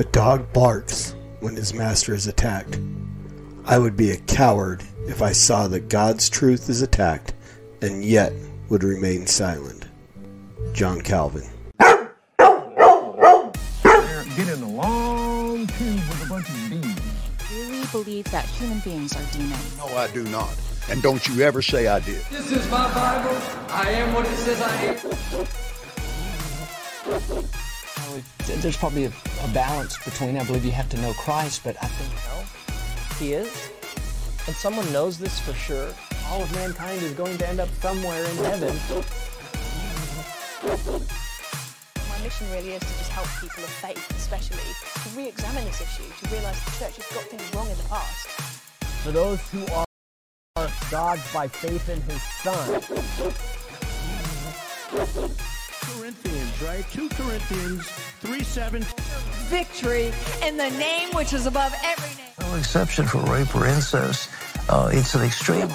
A dog barks when his master is attacked. I would be a coward if I saw that God's truth is attacked and yet would remain silent. John Calvin. They're getting a long tube with a bunch of demons. Do we believe that human beings are demons? No, I do not. And don't you ever say I did. This is my Bible. I am what it says I am. There's probably a balance between, I believe you have to know Christ, but I think no, he is. And someone knows this for sure. All of mankind is going to end up somewhere in heaven. My mission really is to just help people of faith, especially, to re-examine this issue, to realize the church has got things wrong in the past. For those who are God by faith in his son. Corinthians, right? 2 Corinthians 3:7. Victory in the name which is above every name. No exception for rape or incest. It's an extreme.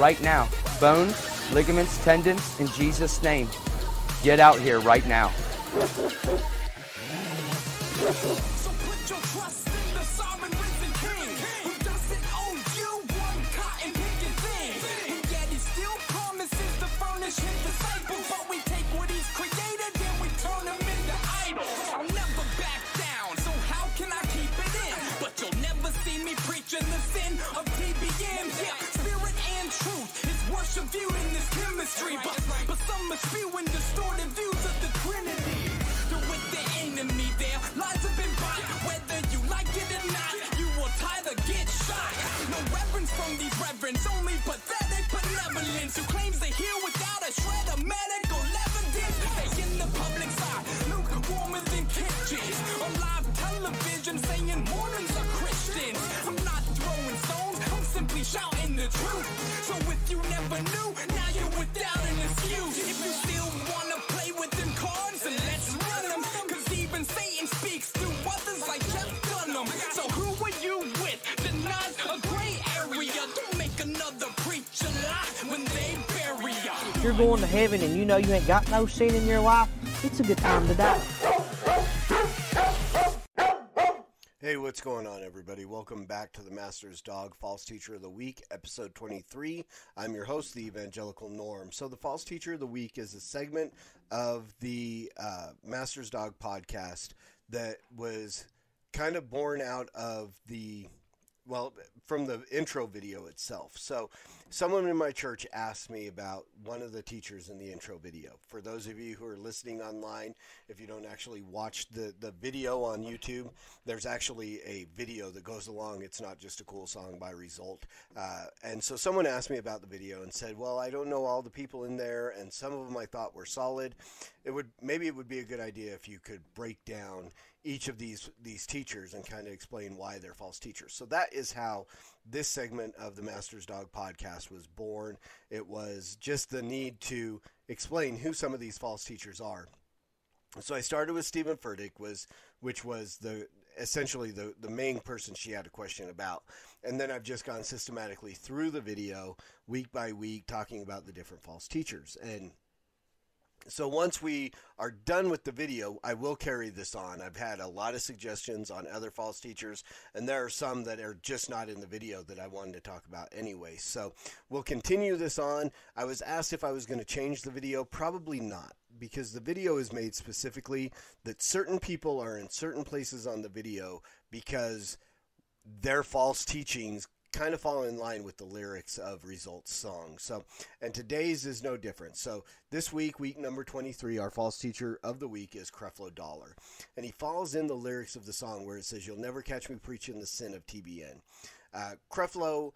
Right now, bones, ligaments, tendons, in Jesus' name. Get out here right now. So put your trust in the sovereign risen king, who doesn't owe you one cotton picking thing, and yet he still promises to furnish his disciples. But we take what he's created and we turn him into idols. I'll never back down, so how can I keep it in? But you'll never see me preaching the sin of TBN. Yeah, spirit and truth is worship viewed in this chemistry, but some are spewing distorted views of the Trinity. You're with the enemy. Lies have been bought, whether you like it or not, you will either get shot. No reverence from these reverends, only pathetic benevolence, who claims they heal without a shred of medical evidence. They in the public eye, lukewarmers in kitchens, on live television saying Mormons are Christians. I'm not throwing stones, I'm simply shouting the truth. So if you never knew, now you're without an excuse. If you still want to play with them cards, then let's run them. Satan speaks through others like Chuck Grassley. So who are you with? Denies a gray area. Don't make another preacher lie when they bury you. If you're going to heaven and you know you ain't got no sin in your life, it's a good time to die. Hey, what's going on, everybody? Welcome back to The Master's Dog, False Teacher of the Week, episode 23. I'm your host, the Evangelical Norm. So the False Teacher of the Week is a segment of the Master's Dog podcast that was kind of born out of from the intro video itself. So someone in my church asked me about one of the teachers in the intro video. For those of you who are listening online, if you don't actually watch the video on YouTube, there's actually a video that goes along. It's not just a cool song by Result. And so someone asked me about the video and said, well, I don't know all the people in there, and some of them I thought were solid. It would be a good idea if you could break down each of these teachers and kind of explain why they're false teachers. So that is how this segment of the Master's Dog podcast was born. It was just the need to explain who some of these false teachers are. So I started with Steven Furtick, which was essentially the main person she had a question about. And then I've just gone systematically through the video week by week talking about the different false teachers. And so once we are done with the video, I will carry this on. I've had a lot of suggestions on other false teachers, and there are some that are just not in the video that I wanted to talk about anyway. So we'll continue this on. I was asked if I was going to change the video. Probably not, because the video is made specifically that certain people are in certain places on the video because their false teachings kind of fall in line with the lyrics of Result's song. So, and today's is no different. So this week number 23, our false teacher of the week is Creflo Dollar. And he falls in the lyrics of the song where it says, "You'll never catch me preaching the sin of TBN." Creflo,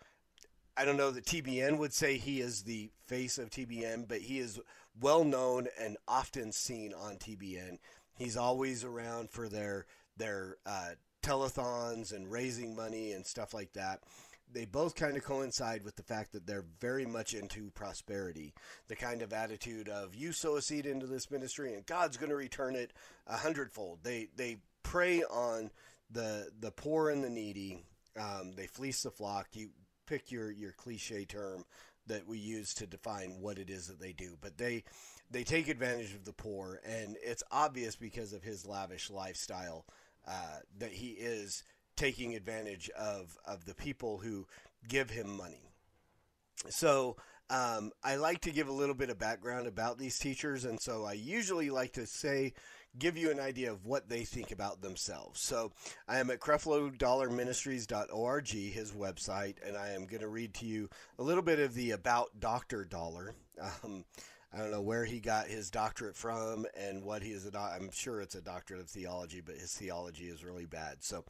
I don't know that TBN would say he is the face of TBN, but he is well known and often seen on TBN. He's always around for their telethons and raising money and stuff like that. They both kind of coincide with the fact that they're very much into prosperity, the kind of attitude of you sow a seed into this ministry and God's going to return it 100-fold. They prey on the poor and the needy. They fleece the flock. You pick your cliche term that we use to define what it is that they do. But they take advantage of the poor, and it's obvious because of his lavish lifestyle that he is taking advantage of the people who give him money. So I like to give a little bit of background about these teachers, and so I usually like to say, give you an idea of what they think about themselves. So I am at CrefloDollarMinistries.org, his website, and I am going to read to you a little bit of the About Dr. Dollar. I don't know where he got his doctorate from and what he is. I'm sure it's a doctorate of theology, but his theology is really bad. So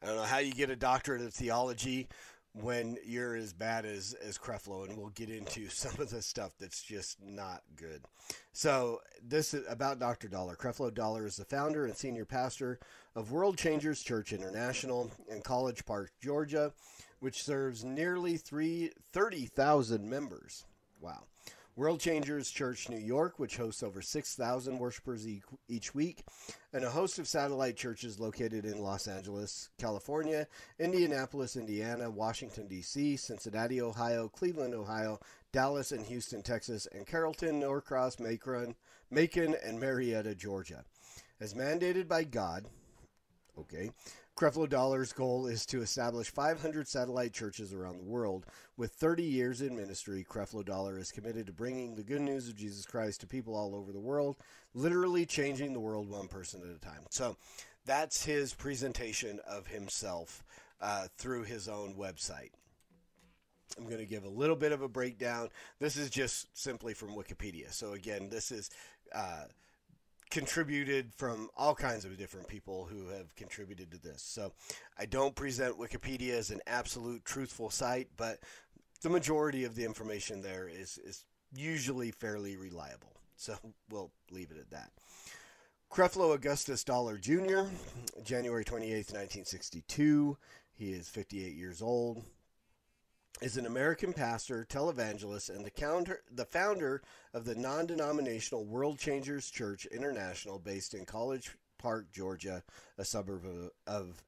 I don't know how you get a doctorate of theology when you're as bad as Creflo, and we'll get into some of the stuff that's just not good. So this is about Dr. Dollar. Creflo Dollar is the founder and senior pastor of World Changers Church International in College Park, Georgia, which serves nearly 30,000 members. Wow. World Changers Church New York, which hosts over 6,000 worshipers each week, and a host of satellite churches located in Los Angeles, California, Indianapolis, Indiana, Washington, D.C., Cincinnati, Ohio, Cleveland, Ohio, Dallas and Houston, Texas, and Carrollton, Norcross, Macon, and Marietta, Georgia. As mandated by God, okay, Creflo Dollar's goal is to establish 500 satellite churches around the world. With 30 years in ministry, Creflo Dollar is committed to bringing the good news of Jesus Christ to people all over the world, literally changing the world one person at a time. So that's his presentation of himself through his own website. I'm going to give a little bit of a breakdown. This is just simply from Wikipedia. So again, this is... contributed from all kinds of different people who have contributed to this. So I don't present Wikipedia as an absolute truthful site, but the majority of the information there is usually fairly reliable. So we'll leave it at that. Creflo Augustus Dollar Jr., January 28, 1962. He is 58 years old. Is an American pastor, televangelist, and the founder of the non-denominational World Changers Church International, based in College Park, Georgia, a suburb of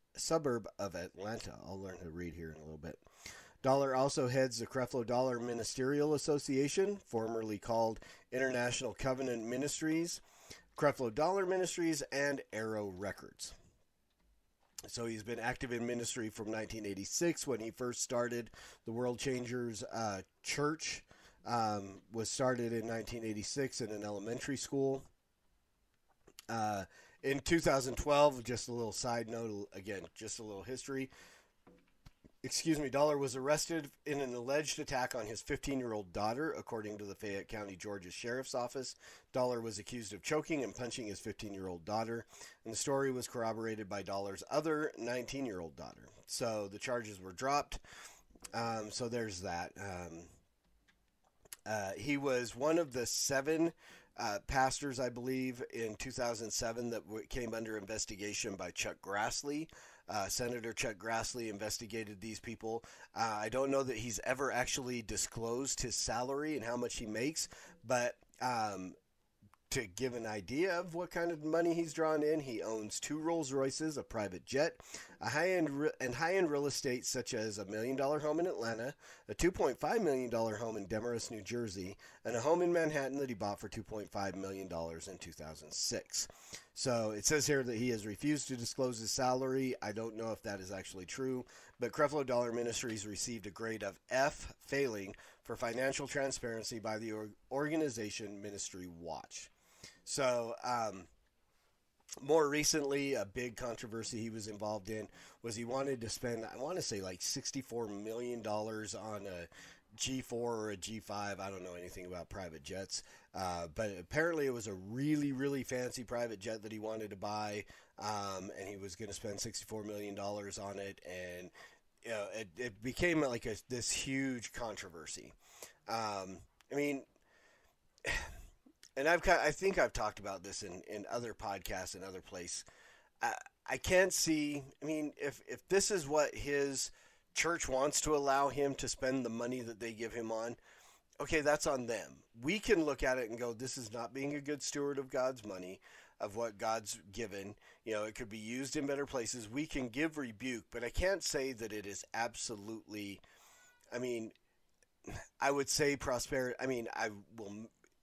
Atlanta. I'll learn to read here in a little bit. Dollar also heads the Creflo Dollar Ministerial Association, formerly called International Covenant Ministries, Creflo Dollar Ministries, and Arrow Records. So he's been active in ministry from 1986 when he first started. The World Changers Church was started in 1986 in an elementary school. In 2012, just a little side note, again, just a little history. Excuse me, Dollar was arrested in an alleged attack on his 15-year-old daughter, according to the Fayette County, Georgia Sheriff's Office. Dollar was accused of choking and punching his 15-year-old daughter, and the story was corroborated by Dollar's other 19-year-old daughter. So the charges were dropped. So there's that. He was one of the 7 pastors, I believe, in 2007 that came under investigation by Chuck Grassley. Senator Chuck Grassley investigated these people. I don't know that he's ever actually disclosed his salary and how much he makes, but to give an idea of what kind of money he's drawn in, he owns 2 Rolls Royces, a private jet, a high-end real estate such as a $1 million home in Atlanta, a $2.5 million home in Demarest, New Jersey, and a home in Manhattan that he bought for $2.5 million in 2006. So it says here that he has refused to disclose his salary. I don't know if that is actually true, but Creflo Dollar Ministries received a grade of F, failing, for financial transparency by the organization Ministry Watch. So more recently, a big controversy he was involved in was he wanted to spend, I want to say like $64 million on a G4 or a G5. I don't know anything about private jets, but apparently it was a really, really fancy private jet that he wanted to buy, and he was going to spend $64 million on it, and you know, it became like this huge controversy. I mean... And I think I've talked about this in other podcasts and other places. I can't see, I mean, if this is what his church wants to allow him to spend the money that they give him on, okay, that's on them. We can look at it and go, this is not being a good steward of God's money, of what God's given. You know, it could be used in better places. We can give rebuke, but I can't say that it is absolutely, I mean, I would say prosperity. I mean, I will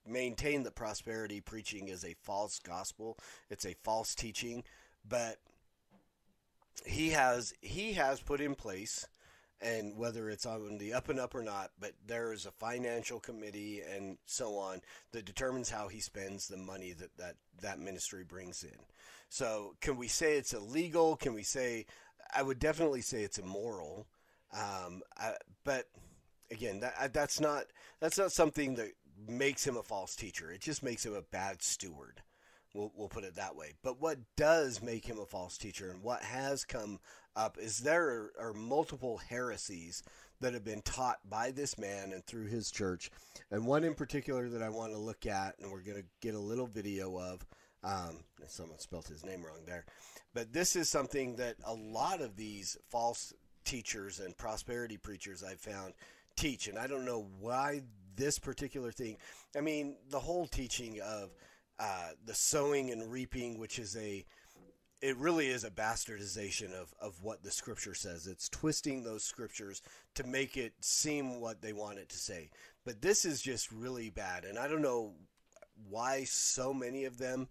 maintain that prosperity preaching is a false gospel. It's a false teaching, but he has put in place, and whether it's on the up and up or not, but there is a financial committee and so on that determines how he spends the money that ministry brings in. So can we say it's illegal? Can we say, I would definitely say it's immoral. But again, that's not something that makes him a false teacher. It just makes him a bad steward. We'll put it that way. But what does make him a false teacher, and what has come up, is there are multiple heresies that have been taught by this man and through his church. And one in particular that I want to look at, and we're going to get a little video of. Someone spelled his name wrong there. But this is something that a lot of these false teachers and prosperity preachers I've found teach. And I don't know why this particular thing. I mean, the whole teaching of the sowing and reaping, which is it really is a bastardization of what the scripture says. It's twisting those scriptures to make it seem what they want it to say. But this is just really bad. And I don't know why so many of them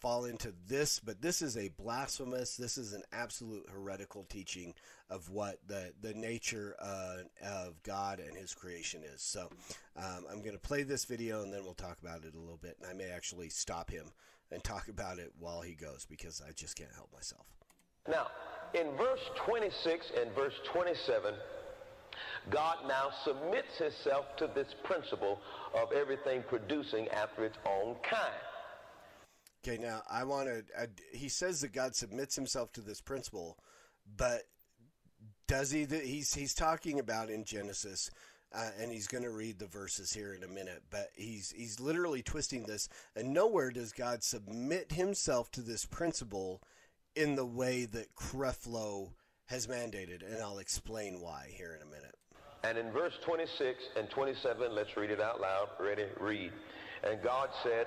fall into this, but this is a blasphemous, this is an absolute heretical teaching of what the nature of God and his creation is. So I'm going to play this video and then we'll talk about it a little bit. And I may actually stop him and talk about it while he goes, because I just can't help myself. Now, in verse 26 and verse 27, God now submits himself to this principle of everything producing after its own kind. Okay, now he says that God submits himself to this principle, but does he? He's talking about in Genesis, and he's going to read the verses here in a minute, but he's literally twisting this, and nowhere does God submit himself to this principle in the way that Creflo has mandated, and I'll explain why here in a minute. And in verse 26 and 27, let's read it out loud. Ready? Read. And God said,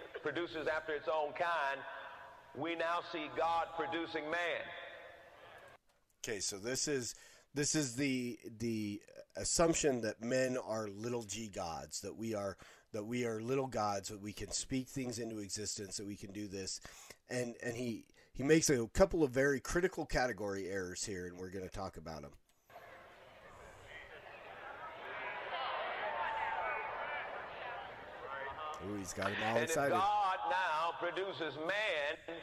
produces after its own kind, we now see God producing man. Okay, so this is the assumption that men are little g gods, that we are little gods, that we can speak things into existence, that we can do this, and he makes a couple of very critical category errors here, and we're going to talk about them. Ooh, he's got him all and excited. If God now produces man,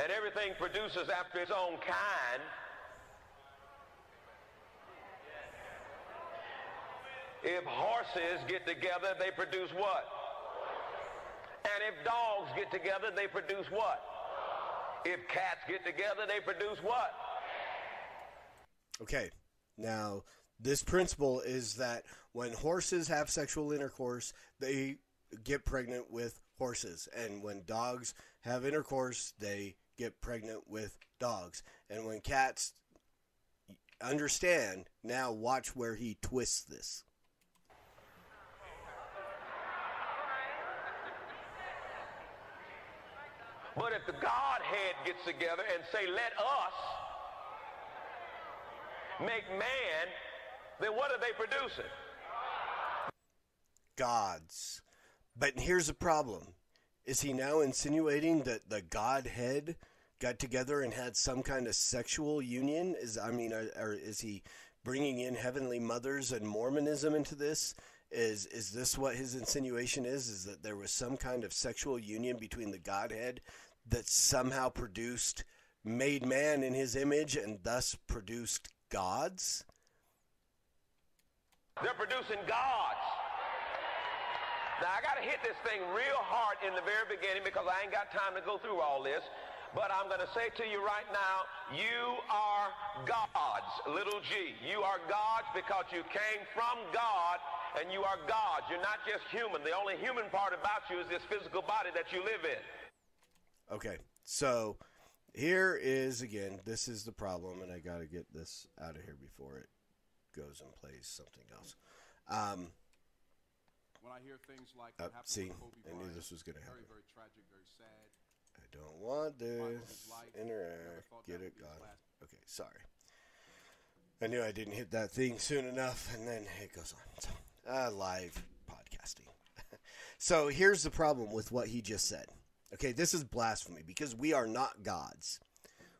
and everything produces after its own kind, if horses get together, they produce what? And if dogs get together, they produce what? If cats get together, they produce what? Okay, now this principle is that when horses have sexual intercourse, they get pregnant with horses. And when dogs have intercourse, they get pregnant with dogs. And when cats understand, now watch where he twists this. But if the Godhead gets together and say, "Let us make man," then what are they producing? Gods. But here's the problem. Is he now insinuating that the Godhead got together and had some kind of sexual union? Is he bringing in heavenly mothers and Mormonism into this? Is this what his insinuation is? Is that there was some kind of sexual union between the Godhead that somehow made man in his image and thus produced gods? They're producing gods. Now, I got to hit this thing real hard in the very beginning, because I ain't got time to go through all this. But I'm going to say to you right now, you are gods, little g. You are gods because you came from God and you are God. You're not just human. The only human part about you is this physical body that you live in. Okay, so here is, again, this is the problem, and I got to get this out of here before it goes and plays something else. When I hear things like that happen, see, I knew this was going to happen. Very, very tragic, very sad. I don't want this. Interact. Get it gone. Okay, sorry. I knew I didn't hit that thing soon enough, and then it goes on. So, live podcasting. So here's the problem with what he just said. Okay, this is blasphemy because we are not gods.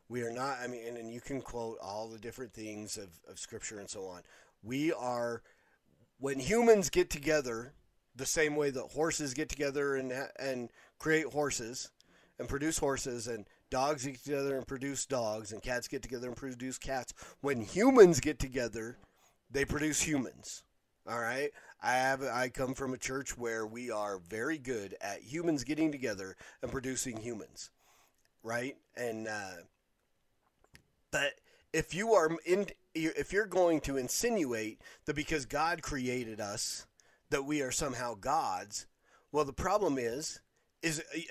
We are not, I mean, and you can quote all the different things of Scripture and so on. We are, when humans get together, the same way that horses get together and create horses and produce horses, and dogs get together and produce dogs, and cats get together and produce cats. When humans get together, they produce humans. All right? I come from a church where we are very good at humans getting together and producing humans. Right? And but if you are if you're going to insinuate that because God created us that we are somehow gods, well, the problem is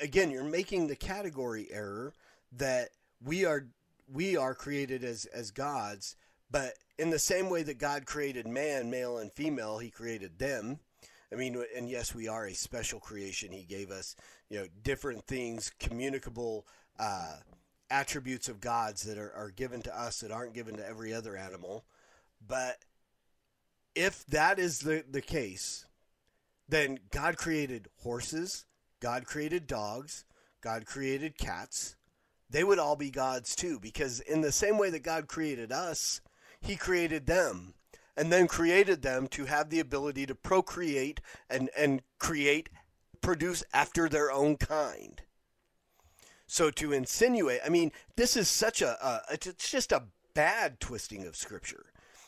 again, you're making the category error that we are created as gods, but in the same way that God created man, male and female, he created them. I mean, and yes, we are a special creation. He gave us, you know, different things, communicable attributes of gods that are given to us that aren't given to every other animal. But if that is the case, then God created horses, God created dogs, God created cats. They would all be gods too, because in the same way that God created us, he created them and then created them to have the ability to procreate and create, produce after their own kind. So to insinuate, I mean, this is such it's just a bad twisting of Scripture.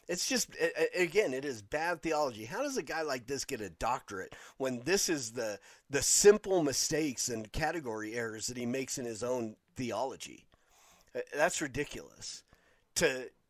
It's just, again, it is bad theology. How does a guy like this get a doctorate when this is the simple mistakes and category errors that he makes in his own theology? That's ridiculous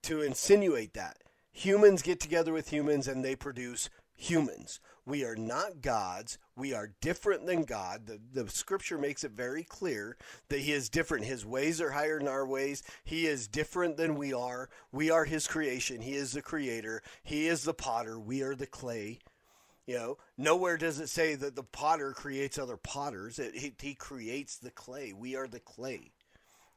to insinuate that. Humans get together with humans and they produce humans. We are not gods. We are different than God. The Scripture makes it very clear that he is different. His ways are higher than our ways. He is different than we are. We are his creation. He is the creator. He is the potter. We are the clay. You know, nowhere does it say that the potter creates other potters. He creates the clay. We are the clay.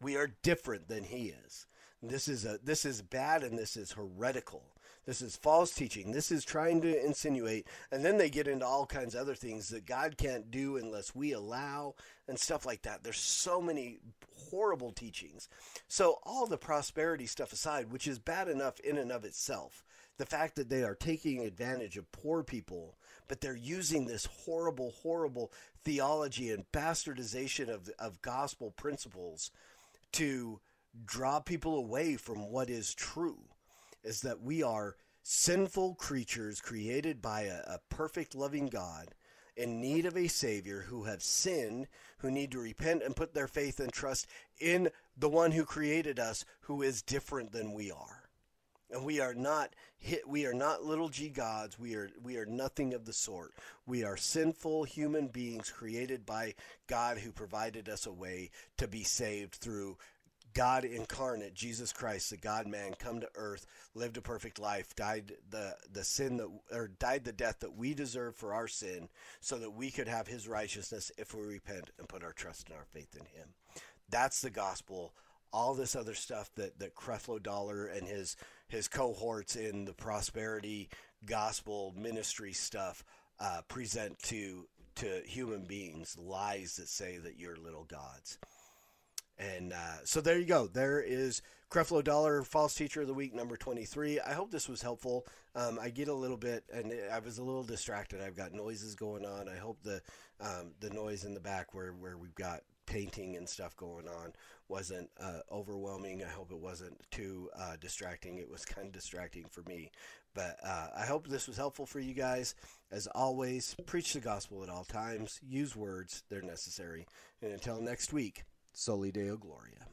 We are different than he is. This is bad, and this is heretical. This is false teaching. This is trying to insinuate. And then they get into all kinds of other things that God can't do unless we allow and stuff like that. There's so many horrible teachings. So all the prosperity stuff aside, which is bad enough in and of itself, the fact that they are taking advantage of poor people, but they're using this horrible, horrible theology and bastardization of gospel principles to draw people away from what is true, is that we are sinful creatures created by a perfect, loving God in need of a Savior, who have sinned, who need to repent and put their faith and trust in the one who created us, who is different than we are. And we are not little g gods. We are nothing of the sort. We are sinful human beings created by God, who provided us a way to be saved through God incarnate, Jesus Christ, the God-man, come to earth, lived a perfect life, died the death that we deserve for our sin, so that we could have his righteousness if we repent and put our trust and our faith in him. That's the gospel. All this other stuff that Creflo Dollar and his cohorts in the prosperity gospel ministry stuff present to human beings, lies that say that you're little gods. And so there you go. There is Creflo Dollar, False Teacher of the Week, number 23. I hope this was helpful. I get a little bit, and I was a little distracted. I've got noises going on. I hope the noise in the back where we've got painting and stuff going on wasn't overwhelming. I hope it wasn't too distracting. It was kind of distracting for me. But I hope this was helpful for you guys. As always, preach the gospel at all times. Use words. They're necessary. And until next week, Soli Deo Gloria.